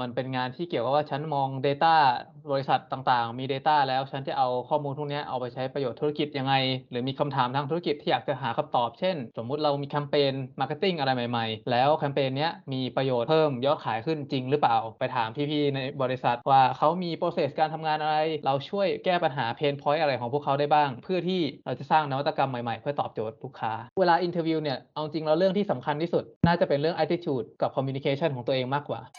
มันเป็นงานที่เกี่ยวกับว่าฉันมอง Data บริษัทต่างๆมี Data แล้วฉันจะเอาข้อมูลพวกนี้เอาไปใช้ประโยชน์ธุรกิจยังไงหรือมีคำถามทางธุรกิจที่อยากจะหาคำตอบเช่นสมมุติเรามีแคมเปญมาร์เก็ตติ้งอะไรใหม่ๆแล้วแคมเปญนี้มีประโยชน์เพิ่มยอดขายขึ้นจริงหรือเปล่าไปถามพี่ๆในบริษัทว่าเขามีโปรเซสการทำงานอะไรเราช่วยแก้ปัญหาเพนพอยต์อะไรของพวกเขาได้บ้างเพื่อที่เราจะสร้างนวัตกรรมใหม่ๆเพื่อตอบโจทย์ลูกค้าเวลาอินเทอร์วิวเนี่ยเอาจริงแล้วเรื่องที่สำคัญที่สุดน่าจะเป็นเรื่อง attitude กับ communication ของตัวเองมากกว่า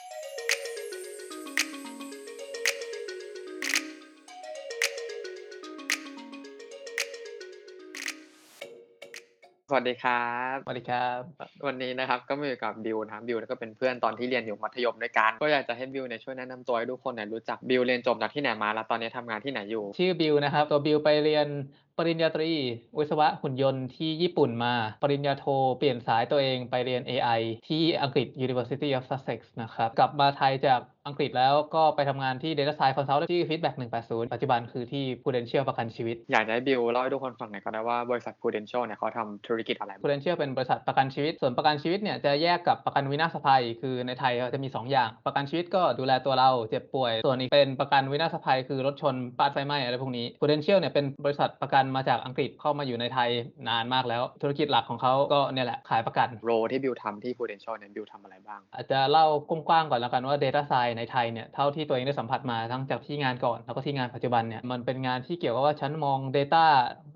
สวัสดีครับสวัสดีครับวันนี้นะครับก็มาอยู่กับบิวนะครับบิวก็เป็นเพื่อนตอนที่เรียนอยู่มัธยมด้วยกันก็อยากจะให้บิวเนี่ยช่วยแนะนำตัวให้ทุกคนเนี่ยรู้จักบิวเรียนจบจากที่ไหนมาแล้วตอนนี้ทำงานที่ไหนอยู่ชื่อบิวนะครับตัวบิวไปเรียนปริญญาตรีวิศวะหุ่นยนต์ที่ญี่ปุ่นมาปริญญาโทเปลี่ยนสายตัวเองไปเรียน AI ที่อังกฤษ University of Sussex นะครับกลับมาไทยจากอังกฤษแล้วก็ไปทำงานที่ Data Science Consultant ที่ Feedback 180 ปัจจุบันคือที่ Prudential ประกันชีวิตอยากให้บิวเล่าให้ทุกคนฟังหน่อยก็ได้ว่าบริษัท Prudential เนี่ยเขาทำธุรกิจอะไร Prudential เป็นบริษัทประกันชีวิตส่วนประกันชีวิตเนี่ยจะแยกกับประกันวินาศภัยคือในไทยจะมี2อย่างประกันชีวิตก็ดูแลตัวเราเจ็บป่วยส่วนอีกเป็นประกันวินาศภัยคือรถชนปาดไฟไหม้อะไรพวกนี้ Prudential เนี่ยเป็นบริษัทประกันมาจากอังกฤษเข้ามาอยู่ในไทยนานมากแล้วธุรกิจหลักของเขาก็เนี่ยแหละขายประกันโรที่บิวทำที่ Prudential เนี่ยบิวทำอะไรบ้างอาจจะเล่ากว้างๆก่อนแล้วกันว่า Data Science ในไทยเนี่ยเท่าที่ตัวเองได้สัมผัสมาทั้งจากที่งานก่อนแล้วก็ที่งานปัจจุบันเนี่ยมันเป็นงานที่เกี่ยวกับว่าฉันมอง Data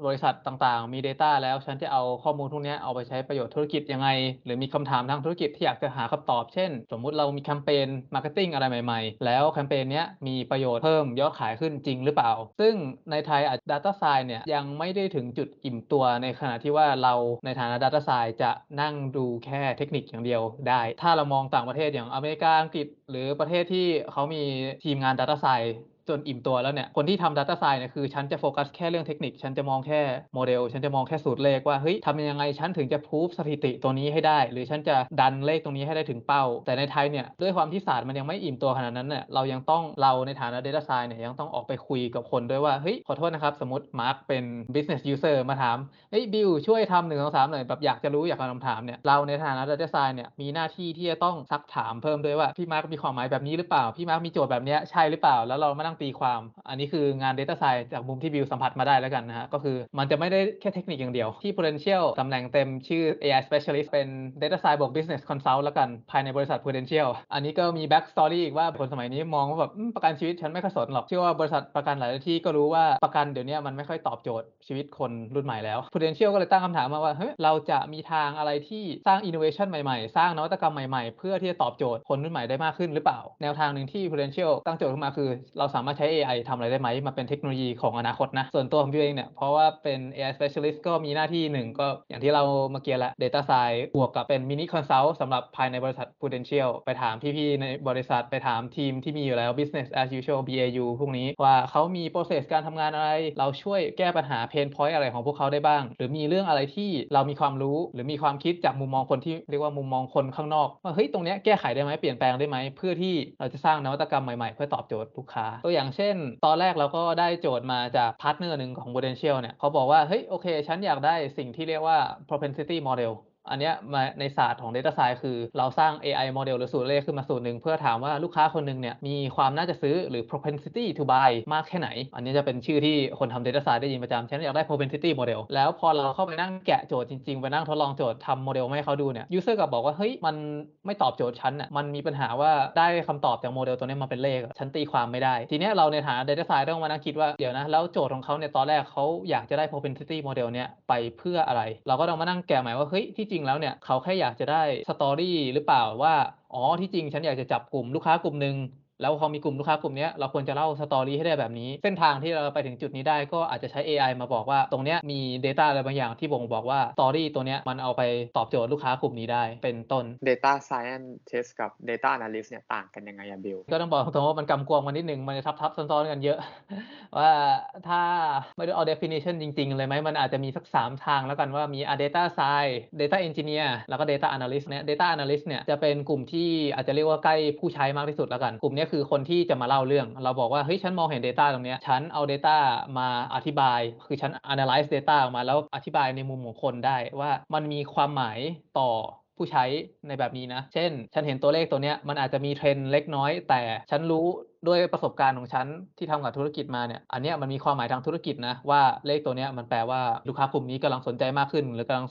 บริษัทต่างๆมี Data แล้วฉันจะเอาข้อมูลพวกนี้เอาไปใช้ประโยชน์ธุรกิจยังไงหรือมีคำถามทางธุรกิจที่อยากจะหาคำตอบเช่นสมมุติเรามีแคมเปญมาร์เก็ตติ้งอะไรใหม่ๆแล้วแคมเปญนี้มีประโยชน์เพิ่มยอดขายขึ้นจริงหรือเปล่าซึ่งในไทย Data Science เนี่ยยังไม่ได้ถึงจุดอิ่มตัวในขณะที่ว่าเราในฐานะ Data Science จะนั่งดูแค่เทคนิคอย่างเดียวได้ถ้าเรามองต่างประเทศอย่างอเมริกาอังกฤษหรือประเทศที่เขามีทีมงาน Data Scienceจนอิ่มตัวแล้วเนี่ยคนที่ทำ Data Science เนี่ยคือฉันจะโฟกัสแค่เรื่องเทคนิคฉันจะมองแค่โมเดลฉันจะมองแค่สูตรเลขว่าเฮ้ยทำยังไงฉันถึงจะพูฟสถิติตัวนี้ให้ได้หรือฉันจะดันเลขตรงนี้ให้ได้ถึงเป้าแต่ในไทยเนี่ยด้วยความที่ศาสตร์มันยังไม่อิ่มตัวขนาดนั้นเนี่ยเรายังต้องเราในฐานะ Data Science เนี่ยยังต้องออกไปคุยกับคนด้วยว่าเฮ้ยขอโทษนะครับสมมติมาร์คเป็น Business User มาถามเฮ้ยบิวช่วยทำ1 2 3หน่อยแบบอยากจะรู้อยากถามเนี่ยเราในฐานะ Data Science เนี่ยมีหน้าที่ที่จะต้องซักถามเพิ่มด้วยว่าพี่มาร์คมีความหมายแบบนี้หรือเปล่าพี่มาร์คมีโจทย์แบบเนี้ยใช่หรือเปล่าแล้วเราตีความอันนี้คืองาน Data Science จากมุมที่บิวสัมผัสมาได้แล้วกันนะฮะก็คือมันจะไม่ได้แค่เทคนิคอย่างเดียวที่ Prudential ตำแหน่งเต็มชื่อ AI Specialist เป็น Data Science บวก Business Consult แล้วกันภายในบริษัท Prudential อันนี้ก็มี Back Story อีกว่าคนสมัยนี้มองว่าแบบประกันชีวิตฉันไม่ค่อยสนหรอกเชื่อว่าบริษัทประกันหลายที่ก็รู้ว่าประกันเดี๋ยวนี้มันไม่ค่อยตอบโจทย์ชีวิตคนรุ่นใหม่แล้ว Prudential ก็เลยตั้งคำถามมาว่าเฮ้ยเราจะมีทางอะไรที่สร้าง Innovation ใหม่ๆสร้างนวัตกรรมใหม่ๆเพื่อที่จะตอบโจทย์คนรุ่นใหม่ได้มากขึ้นหรือเปล่าแนวทางนึงที่ Prudential ตั้งโจทย์ขึ้นมาคือเราสามารถใช้ AI ทำอะไรได้ไหมมาเป็นเทคโนโลยีของอนาคตนะส่วนตัวของพี่เองเนี่ยเพราะว่าเป็น AI Specialist ก็มีหน้าที่หนึ่งก็อย่างที่เราเมื่อกี้ละ Data Science บวกกับเป็น Mini Consult สำหรับภายในบริษัท Prudential ไปถามพี่ๆในบริษัทไปถามทีมที่มีอยู่แล้ว Business as usual BAU พวกนี้ว่าเขามี process การทำงานอะไรเราช่วยแก้ปัญหา Pain Point อะไรของพวกเขาได้บ้างหรือมีเรื่องอะไรที่เรามีความรู้หรือมีความคิดจากมุมมองคนที่เรียกว่ามุมมองคนข้างนอกว่าเฮ้ยตรงเนี้ยแก้ไขได้ไหมเปลี่ยนแปลงได้ไหมเพื่อที่เราจะสร้างนวัตกรรมใหม่ๆเพื่อตอบโจทย์ลูกค้าตัวอย่างเช่นตอนแรกเราก็ได้โจทย์มาจากพาร์ทเนอร์หนึ่งของ Prudential เนี่ยเขาบอกว่าเฮ้ยโอเคฉันอยากได้สิ่งที่เรียกว่า propensity modelอันนี้มาในศาสตร์ของ Data Science คือเราสร้าง AI model หรือสูตรเลขขึ้นมาสูตรหนึ่งเพื่อถามว่าลูกค้าคนหนึ่งเนี่ยมีความน่าจะซื้อหรือ propensity to buy มากแค่ไหนอันนี้จะเป็นชื่อที่คนทำ Data Science ได้ยินประจำฉันอยากได้ propensity model แล้วพอเราเข้าไปนั่งแกะโจทย์จริงๆไปนั่งทดลองโจทย์ทำโมเดลให้เขาดูเนี่ย user ก็บอกว่าเฮ้ยมันไม่ตอบโจทย์ฉันน่ะมันมีปัญหาว่าได้คำตอบจากโมเดลตัวนี้มาเป็นเลขฉันตีความไม่ได้ทีนี้เราในฐานะ Data Science ต้องมานั่งคิดว่าเดี๋ยวนะแล้วโจทย์ของเขาเนี่ยตอนแรกเขาอยากจะได้ propensity model เนี่ยไปเพื่ออะไรเราก็ต้องมานั่งแกะใหม่ว่าเฮ้ยที่จริงแล้วเนี่ยเขาแค่อยากจะได้สตอรี่หรือเปล่าว่าอ๋อที่จริงฉันอยากจะจับกลุ่มลูกค้ากลุ่มนึงแล้วพอมีกลุ่มลูกค้ากลุ่มนี้เราควรจะเล่าสตอรี่ให้ได้แบบนี้เส้นทางที่เราไปถึงจุดนี้ได้ก็อาจจะใช้ AI มาบอกว่าตรงนี้มี Data อะไรบางอย่างที่บ่งบอกว่าสตอรี่ตัวนี้มันเอาไปตอบโจทย์ลูกค้ากลุ่มนี้ได้เป็นต้น Data Scientist กับ Data Analyst เนี่ยต่างกันยังไงอะบิลก็ต้องบอกตรงว่ามันกำกวมกันนิดนึงมันจะทับๆซ้อนๆกันเยอะว่าถ้าไม่ได้เอา definition จริงๆเลยไหมมันอาจจะมีสัก3ทางแล้วกันว่ามี Data Science Data Engineer แล้วก็ Data Analyst เนี่ย Data Analyst เนี่ยจะเป็นกลุ่มที่อาจจะเรียกว่าใกล้ผู้ใช้มากที่สุดแล้วกันกลุ่มนี้คือคนที่จะมาเล่าเรื่องเราบอกว่าเฮ้ยฉันมองเห็น Data ตรงนี้ฉันเอา Data มาอธิบายคือฉัน Analyze Data ออกมาแล้วอธิบายในมุมของคนได้ว่ามันมีความหมายต่อ ผู้ใช้ในแบบนี้นะเช่นฉันเห็นตัวเลขตัวเนี้ยมันอาจจะมีเทรนด์เล็กน้อยแต่ฉันรู้ด้วยประสบการณ์ของฉันที่ทำกับธุรกิจมาเนี่ยอันเนี้ยมันมีความหมายทางธุรกิจนะว่าเลขตัวเนี้ยมันแปลว่าลูกค้ากลุ่มนี้กำลังสนใจมากขึ้นหรือกำลั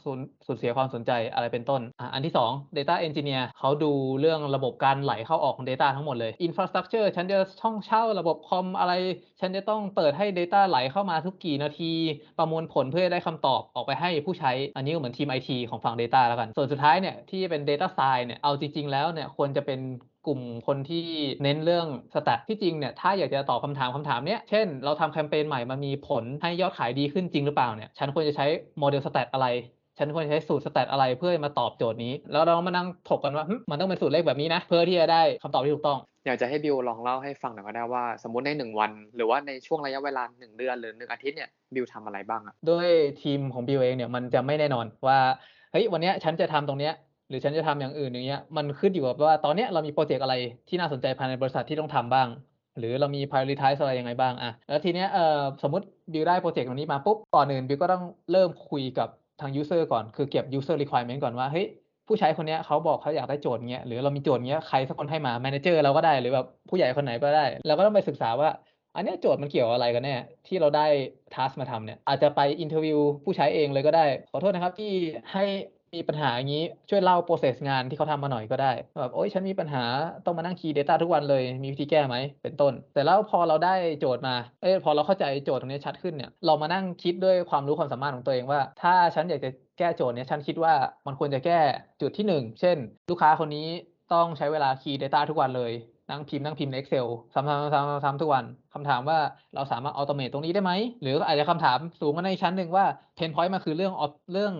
งสูญเสียความสนใจอะไรเป็นต้นอันที่ 2 Data Engineer เขาดูเรื่องระบบการไหลเข้าออกของ Data ทั้งหมดเลย Infrastructure ฉันจะช่องเช่าระบบคอมอะไรฉันจะต้องเปิดให้ Data ไหลเข้ามาทุกกี่นาทีประมวลผลเพื่อได้คำตอบออกไปให้ผู้ใช้อันนี้ก็เหมือนทีม IT ของฝั่ง Data แล้วกันส่วนสุดท้ายเนี่ยที่เป็น Data Science เนี่ยเอาจริงๆแล้วเนี่ยควรจะเป็นกลุ่มคนที่เน้นเรื่องสแตทที่จริงเนี่ยถ้าอยากจะตอบคำถามเนี้ยเช่นเราทำแคมเปญใหม่มันมีผลให้ยอดขายดีขึ้นจริงหรือเปล่าเนี่ยฉันควรจะใช้โมเดลสแตทอะไรฉันควรจะใช้สูตรสแตทอะไรเพื่อมาตอบโจทย์นี้แล้วเรามานั่งถกกันว่ามันต้องเป็นสูตรเลขแบบนี้นะเพื่อที่จะได้คำตอบที่ถูกต้องอยากจะให้บิวลองเล่าให้ฟังหน่อยก็ได้ว่าสมมุติใน1วันหรือว่าในช่วงระยะเวลา1เดือนหรือ1อาทิตย์เนี่ยบิวทำอะไรบ้างอ่ะด้วยทีมของบิวเองเนี่ยมันจะไม่แน่นอนว่าเฮ้ยวันนี้ฉันจะทำตรงเนี้ยหรือฉันจะทำอย่างอื่นอย่างเงี้ยมันขึ้นอยู่กับว่าตอนเนี้ยเรามีโปรเจกต์อะไรที่น่าสนใจภายในบริษัทที่ต้องทำบ้างหรือเรามี prioritize อะไรยังไงบ้างอ่ะแล้วทีเนี้ยสมมติบิวได้โปรเจกต์ตรงนี้มาปุ๊บก่อนอื่นบิวก็ต้องเริ่มคุยกับทาง user ก่อนคือเก็บ user requirement ก่อนว่าเฮ้ยผู้ใช้คนเนี้ยเขาบอกเขาอยากได้โจทย์เงี้ยหรือเรามีโจทย์เงี้ยใครสักคนให้มา manager เราก็ได้หรือแบบผู้ใหญ่คนไหนก็ได้เราก็ต้องไปศึกษาว่าอันเนี้ยโจทย์มันเกี่ยวอะไรกันแน่ที่เราได้ task มาทำเนี่ยอาจจะไป interview ผู้ใช้เองเลยก็ได้ขอโทษนะครับที่ให้มีปัญหาอย่างนี้ช่วยเล่าโปรเซสงานที่เขาทำมาหน่อยก็ได้แบบโอ๊ยฉันมีปัญหาต้องมานั่งคีย์ Data ทุกวันเลยมีวิธีแก้ไหมเป็นต้นแต่แล้วพอเราได้โจทย์มาพอเราเข้าใจโจทย์ตรงนี้ชัดขึ้นเนี่ยเรามานั่งคิดด้วยความรู้ความสามารถของตัวเองว่าถ้าฉันอยากจะแก้โจทย์เนี่ยฉันคิดว่ามันควรจะแก้จุดที่ 1 เช่นลูกค้าคนนี้ต้องใช้เวลาคีย์ Data ทุกวันเลยนั่งพิมพ์ใน Excel ซ้ำทุกวันคำถามว่าเราสามารถ automate ตรงนี้ได้ไหมหรืออาจจะคำถามสูงกว่าในชั้นนึงว่า pain point มันคือเรื่อง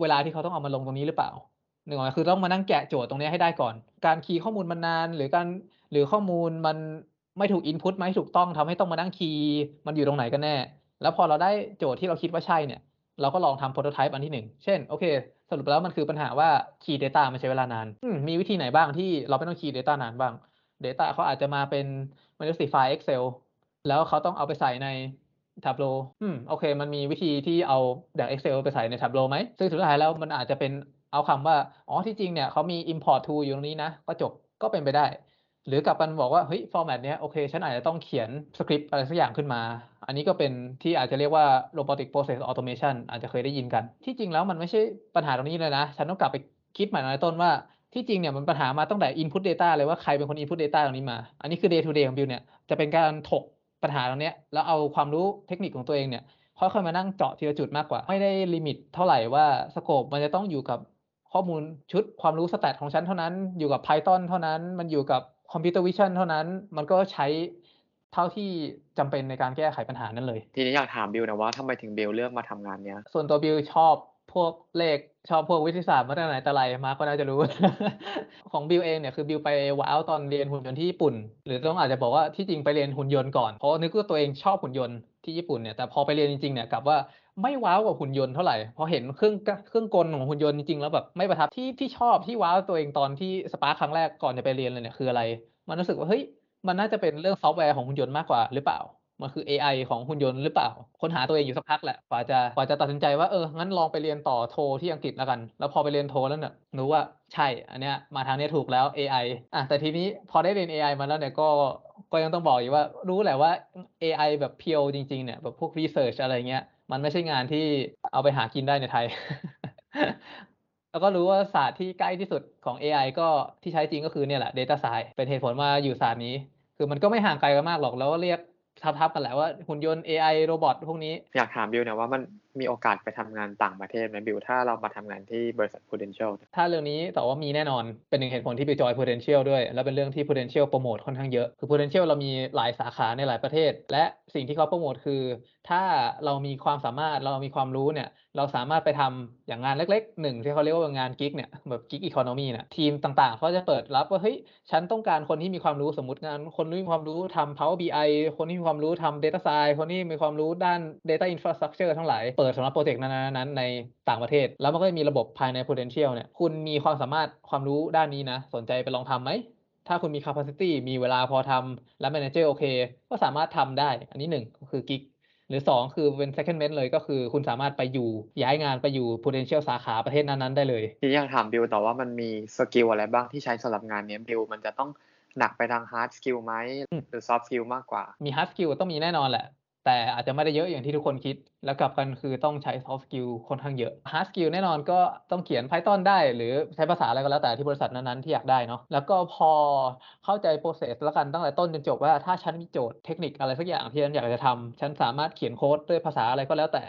เวลาที่เขาต้องเอามาลงตรงนี้หรือเปล่าหนึ่งคือต้องมานั่งแกะโจทย์ตรงนี้ให้ได้ก่อนการคีย์ข้อมูลมันนานหรือข้อมูลมันไม่ถูกอินพุตไม่ถูกต้องทำให้ต้องมานั่งคีย์มันอยู่ตรงไหนกันแน่แล้วพอเราได้โจทย์ที่เราคิดว่าใช่เนี่ยเราก็ลองทำโปรโตไทป์อันที่ 1เช่นโอเคสรุปแล้วมันคือปัญหาว่าคีย์ Data มันใช้เวลานานมีวิธีไหนบ้างที่เราไม่ต้องคีย์ Data นานบ้าง Data เขาอาจจะมาเป็นมันเป็นไฟล์ Excel แล้วเขาต้องเอาไปใส่ในTableau โอเคมันมีวิธีที่เอาจาก Excel ไปใส่ใน Tableau ไหมซึ่งสุดท้ายแล้วมันอาจจะเป็นเอาคำว่าอ๋อที่จริงเนี่ยเขามี import tool อยู่ตรงนี้นะก็จบก็เป็นไปได้หรือกลับกันบอกว่าเฮ้ย format เนี้ยโอเคฉันอาจจะต้องเขียนสคริปต์อะไรสักอย่างขึ้นมาอันนี้ก็เป็นที่อาจจะเรียกว่า Robotic Process Automation อาจจะเคยได้ยินกันที่จริงแล้วมันไม่ใช่ปัญหาตรงนี้เลยนะฉันต้องกลับไปคิดใหม่ในต้นว่าที่จริงเนี่ยมันปัญหามาตั้งแต่ input data เลยว่าใครเป็นคน input data ตรงนี้มาอันนี้คือ day to day ของบิวเนี่ยจะเป็นการถกปัญหาตรงนี้แล้วเอาความรู้เทคนิคของตัวเองเนี่ยค่อยๆมานั่งเจาะทีละจุดมากกว่าไม่ได้ลิมิตเท่าไหร่ว่าสโคปมันจะต้องอยู่กับข้อมูลชุดความรู้สแตทของฉันเท่านั้นอยู่กับ Python เท่านั้นมันอยู่กับ Computer Vision เท่านั้นมันก็ใช้เท่าที่จำเป็นในการแก้ไขปัญหานั้นเลยทีนี้อยากถามบิวนะว่าทำไมถึงบิวเลือกมาทำงานเนี้ยส่วนตัวบิวชอบพวกเลขชอบพวกวิทยาศาสตร์มาตั้งไหนแต่ไรมาก็น่าจะรู้ ของบิวเองเนี่ยคือบิวไปว้าวตอนเรียนหุ่นยนต์ที่ญี่ปุ่นหรือต้องอาจจะบอกว่าที่จริงไปเรียนหุ่นยนต์ก่อนเพราะนึกว่าตัวเองชอบหุ่นยนต์ที่ญี่ปุ่นเนี่ยแต่พอไปเรียนจริงๆเนี่ยกลับว่าไม่ว้าวกับหุ่นยนต์เท่าไหร่พอเห็นเครื่องกลของหุ่นยนต์จริงๆแล้วแบบไม่ประทับที่ชอบที่ว้าวตัวเองตอนที่สปาร์คครั้งแรกก่อนจะไปเรียนเลยเนี่ยคืออะไรมันรู้สึกว่าเฮ้ยมันน่าจะเป็นเรื่องซอฟต์แวร์ของหุ่นยนต์มากกว่าหรือเปล่ามันคือ AI ของหุ่นยนต์หรือเปล่าค้นหาตัวเองอยู่สักพักแหละกว่าจะตัดสินใจว่างั้นลองไปเรียนต่อโทที่อังกฤษแล้วกันแล้วพอไปเรียนโทแล้วเนี่ยรู้ว่าใช่อันเนี้ยมาทางนี้ถูกแล้ว AI อ่ะแต่ทีนี้พอได้เรียน AI มาแล้วเนี่ยก็ยังต้องบอกอยู่ว่ารู้แหละว่า AI แบบเพียวจริงๆเนี่ยแบบพวก research อะไรเงี้ยมันไม่ใช่งานที่เอาไปหากินได้ในไทย แล้วก็รู้ว่าศาสตร์ที่ใกล้ที่สุดของ AI ก็ที่ใช้จริงก็คือเนี่ยแหละ Data Science เป็นเหตุผลว่าอยู่ศาสตร์นี้คือมันก็ไม่ห่างไกลกันมากหรอกแล้วก็เรียกทับกันแหละว่าหุ่นยนต์ AI โรบอทพวกนี้อยากถามบิวเนี่ยว่ามันมีโอกาสไปทำงานต่างประเทศไหมบิวถ้าเรามาทำงานที่บริษัท Prudential ถ้าเรื่องนี้แต่ว่ามีแน่นอนเป็นหนึ่งเหตุผลที่ไปจอย Prudential ด้วยแล้วเป็นเรื่องที่ Prudential โปรโมทค่อนข้างเยอะคือ Prudential เรามีหลายสาขาในหลายประเทศและสิ่งที่เขาโปรโมทคือถ้าเรามีความสามารถเรามีความรู้เนี่ยเราสามารถไปทำอย่างงานเล็กๆหนึ่งที่เขาเรียกว่างานกิ๊กเนี่ยแบบกิ๊กอีโคโนมีนะทีมต่างๆเขาจะเปิดรับว่าเฮ้ยฉันต้องการคนที่มีความรู้สมมติงานคนที่มีความรู้ทำ Power BI คนที่มีความรู้ทำ Data Science คนที่มีความรู้ด้าน Data Infrastructure ทั้งหลายเปิดสำหรับโปรเจกต์นั้นๆในต่างประเทศแล้วมันก็จะมีระบบภายใน Prudential เนี่ยคุณมีความสามารถความรู้ด้านนี้นะสนใจไปลองทำไหมถ้าคุณมี capacity มีเวลาพอทำและ manager โอเคก็สามารถทำได้อันนี้1ก็คือกิ๊กห รือ2คือเป็น secondment เลยก็คือคุณสามารถไปอยู่ย้ายงานไปอยู่ Prudential สาขาประเทศนั้นๆได้เลยที่อยากถามบิวต่อว่ามันมีสกิลอะไรบ้างที่ใช้สำหรับงานนี้บิวมันจะต้องหนักไปทาง hard skill ไหมหรือ soft skill มากกว่ามี hard skill ต้องมีแน่นอนแหละแต่อาจจะไม่ได้เยอะอย่างที่ทุกคนคิดแล้วกลับกันคือต้องใช้ soft skill ค่อนข้างเยอะ hard skill แน่นอนก็ต้องเขียน Python ได้หรือใช้ภาษาอะไรก็แล้วแต่ที่บริษัทนั้นๆที่อยากได้เนาะแล้วก็พอเข้าใจ process แล้วกันตั้งแต่ต้นจนจบว่าถ้าฉันมีโจทย์เทคนิคอะไรสักอย่างที่ฉันอยากจะทำฉันสามารถเขียนโค้ดด้วยภาษาอะไรก็แล้วแต่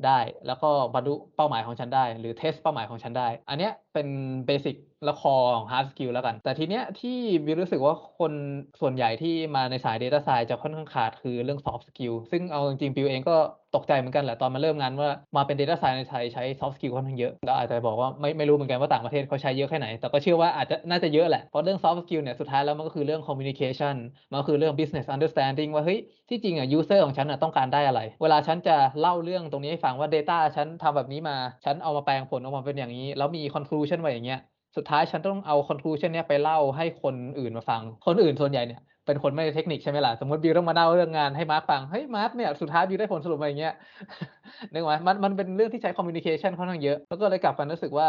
ได้แล้วก็บรรลุเป้าหมายของฉันได้หรือเทสเป้าหมายของฉันได้อันเนี้ยเป็นเบสิกและคอของ hard skill แล้วกันแต่ทีเนี้ยที่วิวรู้สึกว่าคนส่วนใหญ่ที่มาในสาย data science จะค่อนข้างขาดคือเรื่อง soft skill ซึ่งเอาจริงๆบิวเองก็ตกใจเหมือนกันแหละตอนมาเริ่มงานว่ามาเป็น data science ในไทยใช้ soft skill ค่อนข้างเยอะแล้วอาจจะบอกว่าไม่รู้เหมือนกันว่าต่างประเทศเขาใช้เยอะแค่ไหนแต่ก็เชื่อว่าอาจจะน่าจะเยอะแหละเพราะเรื่อง soft skill เนี่ยสุดท้ายแล้วมันก็คือเรื่อง communication มันก็คือเรื่อง business understanding ว่าเฮ้ยที่จริงอ่ะ user ของฉันน่ะต้องการได้อะไรเวลาฉันจะเล่าเรื่องตรงนี้ให้ฟังว่า data ฉันทำแบบนี้มาฉันเอามาแปลงผลออกมาเป็นอย่างนี้แล้วมี conclusion ไว้อย่างเงี้ยสุดท้ายฉันต้องเอา conclusion เนี่ยไปเล่าให้คนอื่นมาฟังคนอื่นส่วนใหญ่เนี่ยเป็นคนไม่ได้เทคนิคใช่ไหมล่ะสมมติบิวต้องมาเล่าเรื่องงานให้มาร์คฟังเฮ้ยมาร์คเนี่ยสุดท้ายบิวได้ผลสรุปมาอย่างเงี้ยนึกว่ามันเป็นเรื่องที่ใช้ communication ค่อนข้างเยอะแล้วก็เลยกลับกันรู้สึกว่า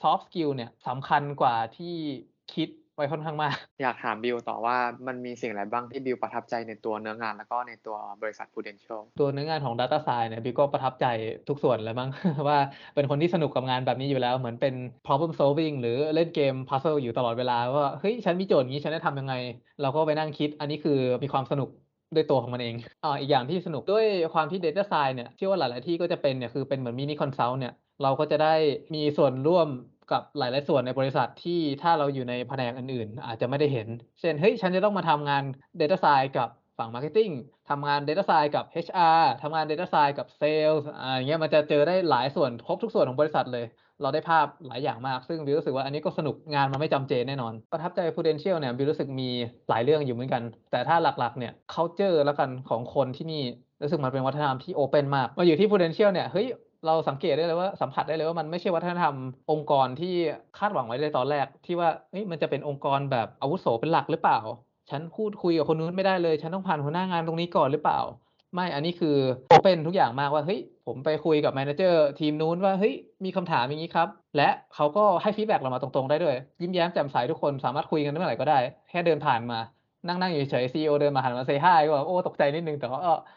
soft skill เนี่ยสำคัญกว่าที่คิดไว้ค่อนข้างมากอยากถามบิวต่อว่ามันมีสิ่งอะไรบ้างที่บิวประทับใจในตัวเนื้องานแล้วก็ในตัวบริษัท Prudential ตัวเนื้องานของ Data Science เนี่ยบิวก็ประทับใจทุกส่วนเลยมั้ง ว่าเป็นคนที่สนุกกับงานแบบนี้อยู่แล้วเหมือนเป็น problem solving หรือเล่นเกม puzzle อยู่ตลอดเวลาว่าเฮ้ยฉันมีโจทย์นี้ฉันได้ทำยังไงเราก็ไปนั่งคิดอันนี้คือมีความสนุกด้วยตัวของมันเองอีกอย่างที่สนุกด้วยความที่ Data Science เนี่ยเชื่อว่าหลายๆที่ก็จะเป็นเนี่ยคือเป็นเหมือน mini consult เนี่ยเราก็จะได้มีส่วนร่วมกับหลายๆส่วนในบริษัทที่ถ้าเราอยู่ในแผนกอื่นๆอาจจะไม่ได้เห็นเช่นเฮ้ยฉันจะต้องมาทำงาน Data Science กับฝั่ง Marketing ทำงาน Data Science กับ HR ทำงาน Data Science กับ Sales อย่างเงี้ยมันจะเจอได้หลายส่วนครบทุกส่วนของบริษัทเลยเราได้ภาพหลายอย่างมากซึ่งบิวรู้สึกว่าอันนี้ก็สนุกงานมันไม่จำเจแน่นอนประทับใจ Prudential เนี่ยบิวรู้สึกมีหลายเรื่องอยู่เหมือนกันแต่ถ้าหลักๆเนี่ย culture แล้วกันของคนที่นี่รู้สึกมันเป็นวัฒนธรรมที่ open มากมาอยู่ที่ Prudential เนี่ยเฮ้ยเราสังเกตได้เลยว่าสัมผัสได้เลยว่ามันไม่ใช่วัฒนธรรมองค์กรที่คาดหวังไว้ในตอนแรกที่ว่ามันจะเป็นองค์กรแบบอาวุโสเป็นหลักหรือเปล่าฉันพูดคุยกับคนนู้นไม่ได้เลยฉันต้องผ่านหัวหน้างานตรงนี้ก่อนหรือเปล่าไม่อันนี้คือโอเพ่นทุกอย่างมากว่าเฮ้ยผมไปคุยกับแมเนเจอร์ทีมนู้นว่าเฮ้ยมีคำถามอย่างนี้ครับและเขาก็ให้ฟีดแบ็กเรามาตรงๆได้ด้วยยิ้มแย้มแจ่มใสทุกคนสามารถคุยกันเมื่อไหร่ก็ได้แค่เดินผ่านมานั่งๆอยู่เฉย CEO เดินมาหันมาเซย์ไฮก็แบบโอ้ตกใจนิดนึงแต่ก็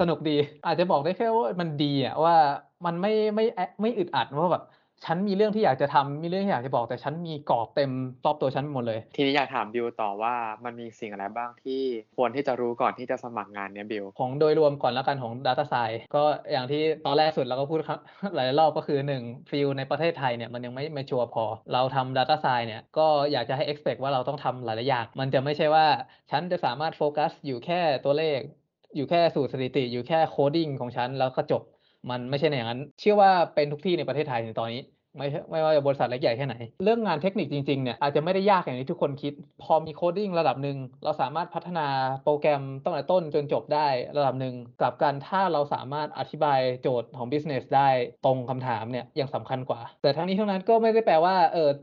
สนุกดีอาจจะบอกได้แค่ว่ามันดีอ่ะว่ามันไม่อึดอัดเพราะแบบฉันมีเรื่องที่อยากจะทำมีเรื่องที่อยากจะบอกแต่ฉันมีกรอบเต็มรอบตัวฉันหมดเลยทีนี้อยากถามบิวต่อว่ามันมีสิ่งอะไรบ้างที่ควรที่จะรู้ก่อนที่จะสมัครงานเนี้ยบิวของโดยรวมก่อนแล้วกันของ Data Science ก็อย่างที่ตอนแรกสุดเราก็พูดครับหลายรอบก็คือ1ฟิลในประเทศไทยเนี่ยมันยังไม่ชัวร์พอเราทำ Data Science เนี่ยก็อยากจะให้ expect ว่าเราต้องทำหลายๆอย่างมันจะไม่ใช่ว่าฉันจะสามารถโฟกัสอยู่แค่ตัวเลขอยู่แค่สูตรสถิติอยู่แค่โคดิ้งของฉันแล้วก็จบมันไม่ใช่อย่างนั้นเชื่อว่าเป็นทุกที่ในประเทศไทยในตอนนี้ไม่ว่าจะบริษัทเล็กใหญ่แค่ไหนเรื่องงานเทคนิคจริงๆเนี่ยอาจจะไม่ได้ยากอย่างที่ทุกคนคิดพอมีโคดิ้งระดับหนึ่งเราสามารถพัฒนาโปรแกรมตั้งแต่ต้นจนจบได้ระดับหนึ่งกลับกันถ้าเราสามารถอธิบายโจทย์ของ business ได้ตรงคำถามเนี่ยยังสำคัญกว่าแต่ทั้งนี้ทั้งนั้นก็ไม่ได้แปลว่า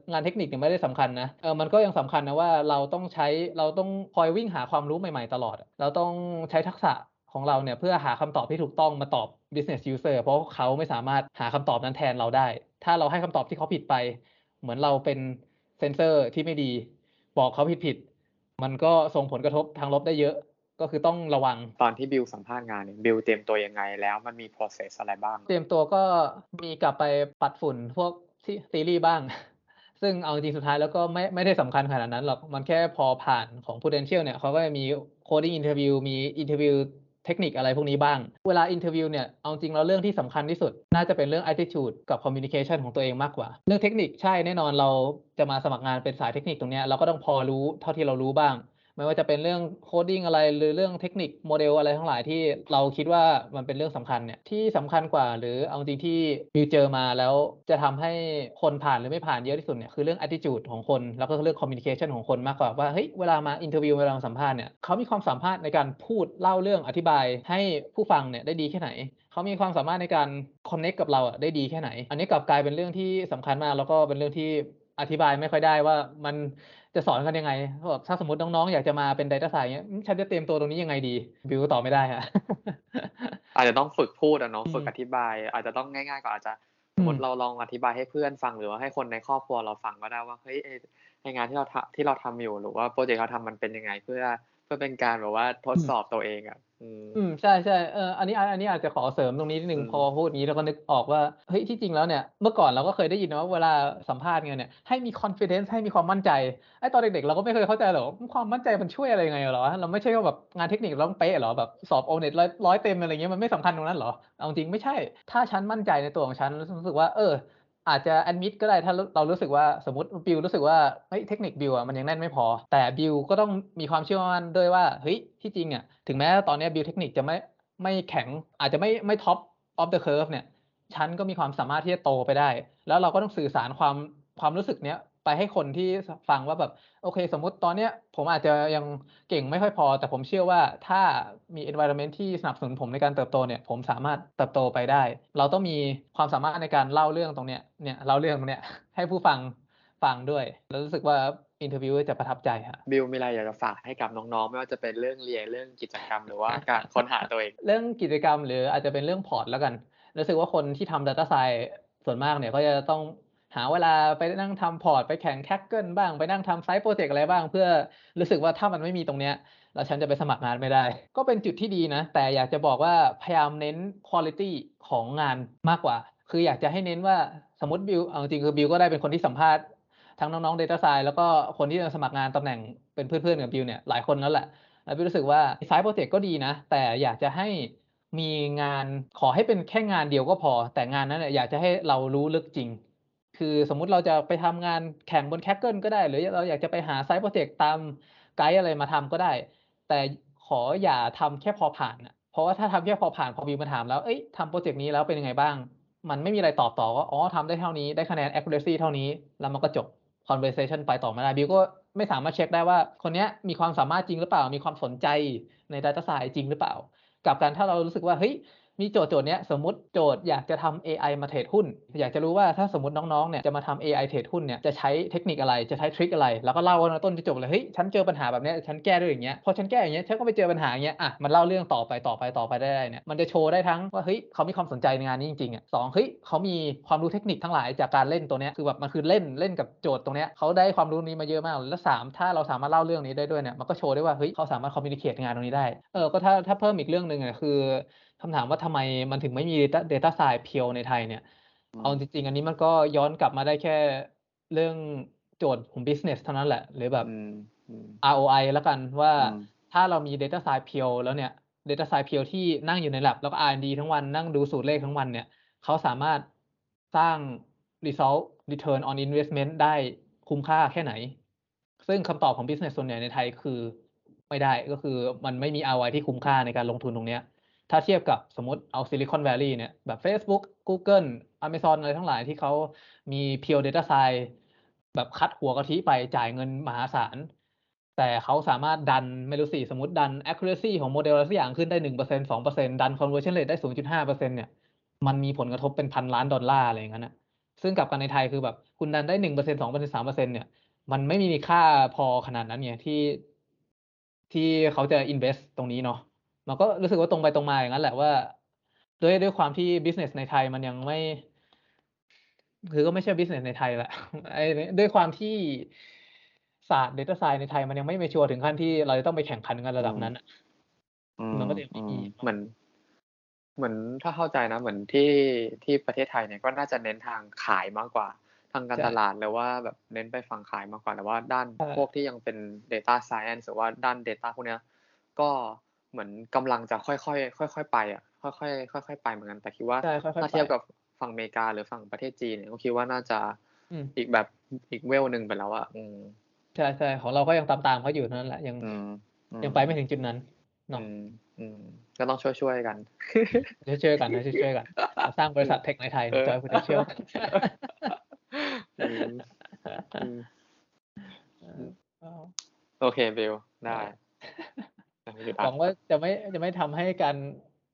งานเทคนิคเนี่ยไม่ได้สำคัญนะมันก็ยังสำคัญนะว่าเราต้องคอยวิ่งหาความรู้ใหม่ๆตลอดเราต้องใช้ทักษะของเราเนี่ยเพื่อหาคำตอบที่ถูกต้องมาตอบ business user เพราะเขาไม่สามารถหาคำตอบนั้นแทนเราได้ถ้าเราให้คำตอบที่เขาผิดไปเหมือนเราเป็นเซนเซอร์ที่ไม่ดีบอกเขาผิดมันก็ส่งผลกระทบทางลบได้เยอะก็คือต้องระวังตอนที่บิวสัมภาษณ์งานเนี่ยบิวเตรียมตัวยังไงแล้วมันมี process อะไรบ้างเตรียมตัวก็มีกลับไปปัดฝุ่นพวกซีรีส์บ้างซึ่งเอาจริงสุดท้ายแล้วก็ไม่ได้สำคัญขนาดนั้นหรอกมันแค่พอผ่านของ Prudential เนี่ยเขาก็มี coding interview มี interviewเทคนิคอะไรพวกนี้บ้างเวลาอินเทอร์วิวเนี่ยเอาจริงแล้วเรื่องที่สำคัญที่สุดน่าจะเป็นเรื่อง attitude กับ communication ของตัวเองมากกว่าเรื่องเทคนิคใช่แน่นอนเราจะมาสมัครงานเป็นสายเทคนิคตรงเนี้ยเราก็ต้องพอรู้เท่าที่เรารู้บ้างไม่ว่าจะเป็นเรื่องโคดดิ้งอะไรหรือเรื่องเทคนิคโมเดลอะไรทั้งหลายที่เราคิดว่ามันเป็นเรื่องสำคัญเนี่ยที่สำคัญกว่าหรือเอาจริงที่บิวเจอมาแล้วจะทำให้คนผ่านหรือไม่ผ่านเยอะที่สุดเนี่ยคือเรื่อง attitude ของคนแล้วก็เรื่อง communication ของคนมากกว่าว่าเฮ้ยเวลามาอินเทอร์วิวเวลาสัมภาษณ์เนี่ยเขามีความสามารถในการพูดเล่าเรื่องอธิบายให้ผู้ฟังเนี่ยได้ดีแค่ไหนเขามีความสามารถในการ connect กับเราอ่ะได้ดีแค่ไหนอันนี้กลับกลายเป็นเรื่องที่สำคัญมากแล้วก็เป็นเรื่องที่อธิบายไม่ค่อยได้ว่ามันจะสอนกันยังไงบอกถ้าสมมติน้องๆอยากจะมาเป็น Data Science เงี้ยฉันจะเตรียมตัวตรงนี้ยังไงดีบิวตอบไม่ได้ฮะ อาจจะต้องฝึกพูดอ่ะเนาะฝึกอธิบายอาจจะต้องง่ายๆกว่าอาจจะสมมติเราลองอธิบายให้เพื่อนฟังหรือว่าให้คนในครอบครัวเราฟังก็ได้ว่าเฮ้ยในงานที่เราทำอยู่หรือว่าโปรเจกต์เราทำมันเป็นยังไงเพื่อเป็นการแบบว่าทดสอบตัวเองอ่ะใช่ใช่อันนี้อาจจะขอเสริมตรงนี้นิดนึงพอพูดอย่างนี้เราก็นึกออกว่าเฮ้ยที่จริงแล้วเนี่ยเมื่อก่อนเราก็เคยได้ยินว่าเวลาสัมภาษณ์ไงเนี่ยให้มี confidence ให้มีความมั่นใจไอ้ตอนเด็กๆเราก็ไม่เคยเข้าใจหรอกความมั่นใจมันช่วยอะไรไงหรอเราไม่ใช่ว่าแบบงานเทคนิคเราต้องเป๊ะหรอแบบสอบ ONET 100เต็มอะไรเงี้ยมันไม่สำคัญตรงนั้นหรอเอาจริงไม่ใช่ถ้าฉันมั่นใจในตัวของฉันรู้สึกว่าอาจจะ admit ก็ได้ถ้าเรารู้สึกว่าสมมติบิวรู้สึกว่าเฮ้ยเทคนิคบิวอ่ะมันยังแน่นไม่พอแต่บิวก็ต้องมีความเชื่อมั่นด้วยว่าเฮ้ยที่จริงอ่ะถึงแม้ตอนนี้บิวเทคนิคจะไม่แข็งอาจจะไม่ท็อปออฟเดอะเคิร์ฟเนี่ยฉันก็มีความสามารถที่จะโตไปได้แล้วเราก็ต้องสื่อสารความรู้สึกเนี้ยไปให้คนที่ฟังว่าแบบโอเคสมมติตอนเนี้ยผมอาจจะยังเก่งไม่ค่อยพอแต่ผมเชื่อว่าถ้ามี environment ที่สนับสนุนผมในการเติบโตเนี่ยผมสามารถเติบโตไปได้เราต้องมีความสามารถในการเล่าเรื่องตรงเนี้ยให้ผู้ฟังฟังด้วยแล้วรู้สึกว่า interviewer จะประทับใจฮะบิวมีอะไรอยากจะฝากให้กับน้องๆไม่ว่าจะเป็นเรื่องเรียนเรื่องกิจกรรมหรือว่าการค้นหาตัวเองเรื่องกิจกรรมหรืออาจจะเป็นเรื่องพอร์ตแล้วกันรู้สึกว่าคนที่ทำ data science ส่วนมากเนี่ยก็จะต้องหาเวลาไปนั่งทำพอร์ตไปแข่งKaggleบ้างไปนั่งทำไซต์โปรเจกต์อะไรบ้างเพื่อรู้สึกว่าถ้ามันไม่มีตรงเนี้ยแล้วฉันจะไปสมัครงานไม่ได้ก็เป็นจุดที่ดีนะแต่อยากจะบอกว่าพยายามเน้นqualityของงานมากกว่าคืออยากจะให้เน้นว่าสมมติบิวเอาจริงคือบิวก็ได้เป็นคนที่สัมภาษณ์ทั้งน้องๆ Data Science แล้วก็คนที่จะสมัครงานตำแหน่งเป็นเพื่อนๆกับบิวเนี่ยหลายคนแล้วแหละแล้วบิวรู้สึกว่าไซต์โปรเจกต์ก็ดีนะแต่อยากจะให้มีงานขอให้เป็นแค่งานเดียวก็พอแต่งานนั้นเนี่ยอยากจะให้เรารู้ลึกจริงคือสมมุติเราจะไปทำงานแข่งบน Kaggle ก็ได้หรือเราอยากจะไปหาไซต์โปรเจกต์ตามไกด์อะไรมาทำก็ได้แต่ขออย่าทำแค่พอผ่านเพราะว่าถ้าทำแค่พอผ่านพอมีมาถามแล้วเอ้ยทำโปรเจกต์นี้แล้วเป็นยังไงบ้างมันไม่มีอะไรตอบต่อว่าอ๋อทำได้เท่านี้ได้คะแนน accuracy เท่านี้แล้วมันก็จบ conversation ไปต่อไม่ได้บิวก็ไม่สามารถเช็คได้ว่าคนนี้มีความสามารถจริงหรือเปล่ามีความสนใจใน data science จริงหรือเปล่ากับการถ้าเรารู้สึกว่าเฮ้ยมีโจทย์เนี้ยสมมติโจทย์อยากจะทำ AI มาเทรดหุ้นอยากจะรู้ว่าถ้าสมมติน้องๆเนี่ยจะมาทำ AI เทรดหุ้นเนี่ยจะใช้เทคนิคอะไรจะใช้ทริคอะไรแล้วก็เล่าว่าต้นจบเลยเฮ้ยฉันเจอปัญหาแบบเนี้ยฉันแก้ด้วยอย่างเงี้ยพอฉันแก้อย่างเงี้ยฉันก็ไปเจอปัญหาอย่างเงี้ยอ่ะมันเล่าเรื่องต่อไปได้เนี่ยมันจะโชว์ได้ทั้งว่าเฮ้ยเขามีความสนใจในงานนี้จริงๆอ่ะสองเฮ้ยเขามีความรู้เทคนิคทั้งหลายจากการเล่นตัวเนี้ยคือแบบมันคือเล่นกับโจทย์ตรงเนี้ยเขาได้ความรู้นี้มาเยอะมากแล้วสามถ้าเราสามารถเล่าเรื่องนี้ได้ด้วยเนี่ยมันก็โชว์ได้ว่าเฮ้ยเขาสามารถ communicate งานตรงนี้ได้ก็ถ้าเพิ่มอีกเรื่องนึงอ่ะคือคำถามว่าทำไมมันถึงไม่มี Data Science เพียวในไทยเนี่ยเอาจริงๆอันนี้มันก็ย้อนกลับมาได้แค่เรื่องโจทย์ของ Business เท่านั้นแหละหรือแบบ ROI แล้วกันว่าถ้าเรามี Data Science เพียวแล้วเนี่ย Data Science เพียวที่นั่งอยู่ใน lab แล้วก็ R&D ทั้งวันนั่งดูสูตรเลขทั้งวันเนี่ยเขาสามารถสร้าง Result Return on Investment ได้คุ้มค่าแค่ไหนซึ่งคำตอบของ Business ส่วนใหญ่ในไทยคือไม่ได้ก็คือมันไม่มี ROI ที่คุ้มค่าในการลงทุนตรงเนี้ยถ้าเทียบกับสมมติเอา Silicon Valley เนี่ยแบบ Facebook Google Amazon อะไรทั้งหลายที่เขามี Pure Data Science แบบคัดหัวกะทิไปจ่ายเงินมหาศาลแต่เขาสามารถดันไม่รู้สิสมมติดัน accuracy ของโมเดลอะไรสักอย่างขึ้นได้ 1% 2% ดัน conversion rate ได้ 0.5% เนี่ยมันมีผลกระทบเป็น1,000 ล้านดอลลาร์อะไรอย่างนั้นนะซึ่งกับกันในไทยคือแบบคุณดันได้ 1% 2% 3% เนี่ยมันไม่มีค่าพอขนาดนั้นไงที่เขาจะ invest ตรงนี้เนาะมันก็รู้สึกว่าตรงไปตรงมาอย่างนั้นแหละว่าด้วยความที่ business ในไทยมันยังไม่คือก็ไม่ใช่ business ในไทยแหละด้วยความที่ศาสตร์ data science ในไทยมันยังไม่ชัวร์ถึงขั้นที่เราจะต้องไปแข่งขันกันระดับนั้นมันก็เลยไม่มีเหมือนถ้าเข้าใจนะเหมือนที่ประเทศไทยเนี่ยก็น่าจะเน้นทางขายมากกว่าทางการตลาดแล้วว่าแบบเน้นไปฝั่งขายมากกว่าแต่ว่าด้านพวกที่ยังเป็น data science หรือว่าด้าน data พวกเนี้ยก็เหมือนกำลังจะค่อยๆไปค่อยๆไปเหมือนกันแต่คิดว่าถ้าเทียบกับฝั่งอเมริกาหรือฝั่งประเทศจีนเนี่ยก็คิดว่าน่าจะอีกแบบอีกเวลนึงไปแล้วอ่ะใช่ๆของเราก็ยังตามเขาอยู่นั่นแหละยังไปไม่ถึงจุดนั้นเนาะก็ต้องช่วยกันช่วยกันสร้างบริษัทเทคในไทยจอย Prudential โอเคบิลได้หวังว่าจะไม่ทำให้การ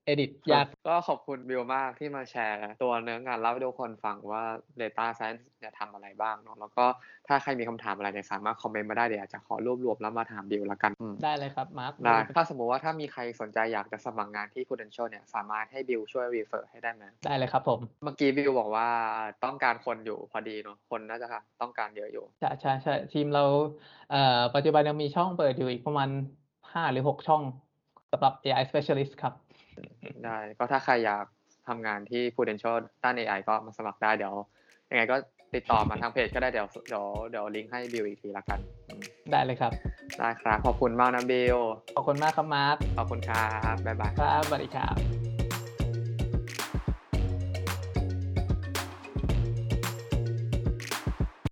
edit ยากก็ขอบคุณบิวมากที่มาแชร์ตัวเนื้องานแล้วให้ทุกคนฟังว่า Data Science เนี่ยทำอะไรบ้างเนาะแล้วก็ถ้าใครมีคำถามอะไรเนี่ยสามารถคอมเมนต์มาได้เดี๋ยวอาจจะขอรวบรวมแล้วมาถามบิวละกันได้เลยครับมาร์คได้ถ้าสมมติว่าถ้ามีใครสนใจอยากจะสมัครงานที่ Prudential เนี่ยสามารถให้บิวช่วย refer ให้ได้ไหมได้เลยครับผมเมื่อกี้บิวบอกว่าต้องการคนอยู่พอดีเนาะคนน่าจะต้องการเยอะอยู่ใช่ทีมเราปัจจุบันยังมีช่องเปิดอยู่อีกประมาณ5หรือ6ช่องสำหรับ AI Specialist ครับได้ก็ถ้าใครอยากทำงานที่ Prudential ด้าน AI ก็มาสมัครได้เดี๋ยวยังไงก็ติดต่อมาทางเพจก็ได้เดี๋ยวลิงก์ให้บิวอีกทีละกันได้เลยครับได้ครับขอบคุณมากนะบิวขอบคุณมากครับมาร์คขอบคุณครับบ๊ายบายครับสวัสดีครับ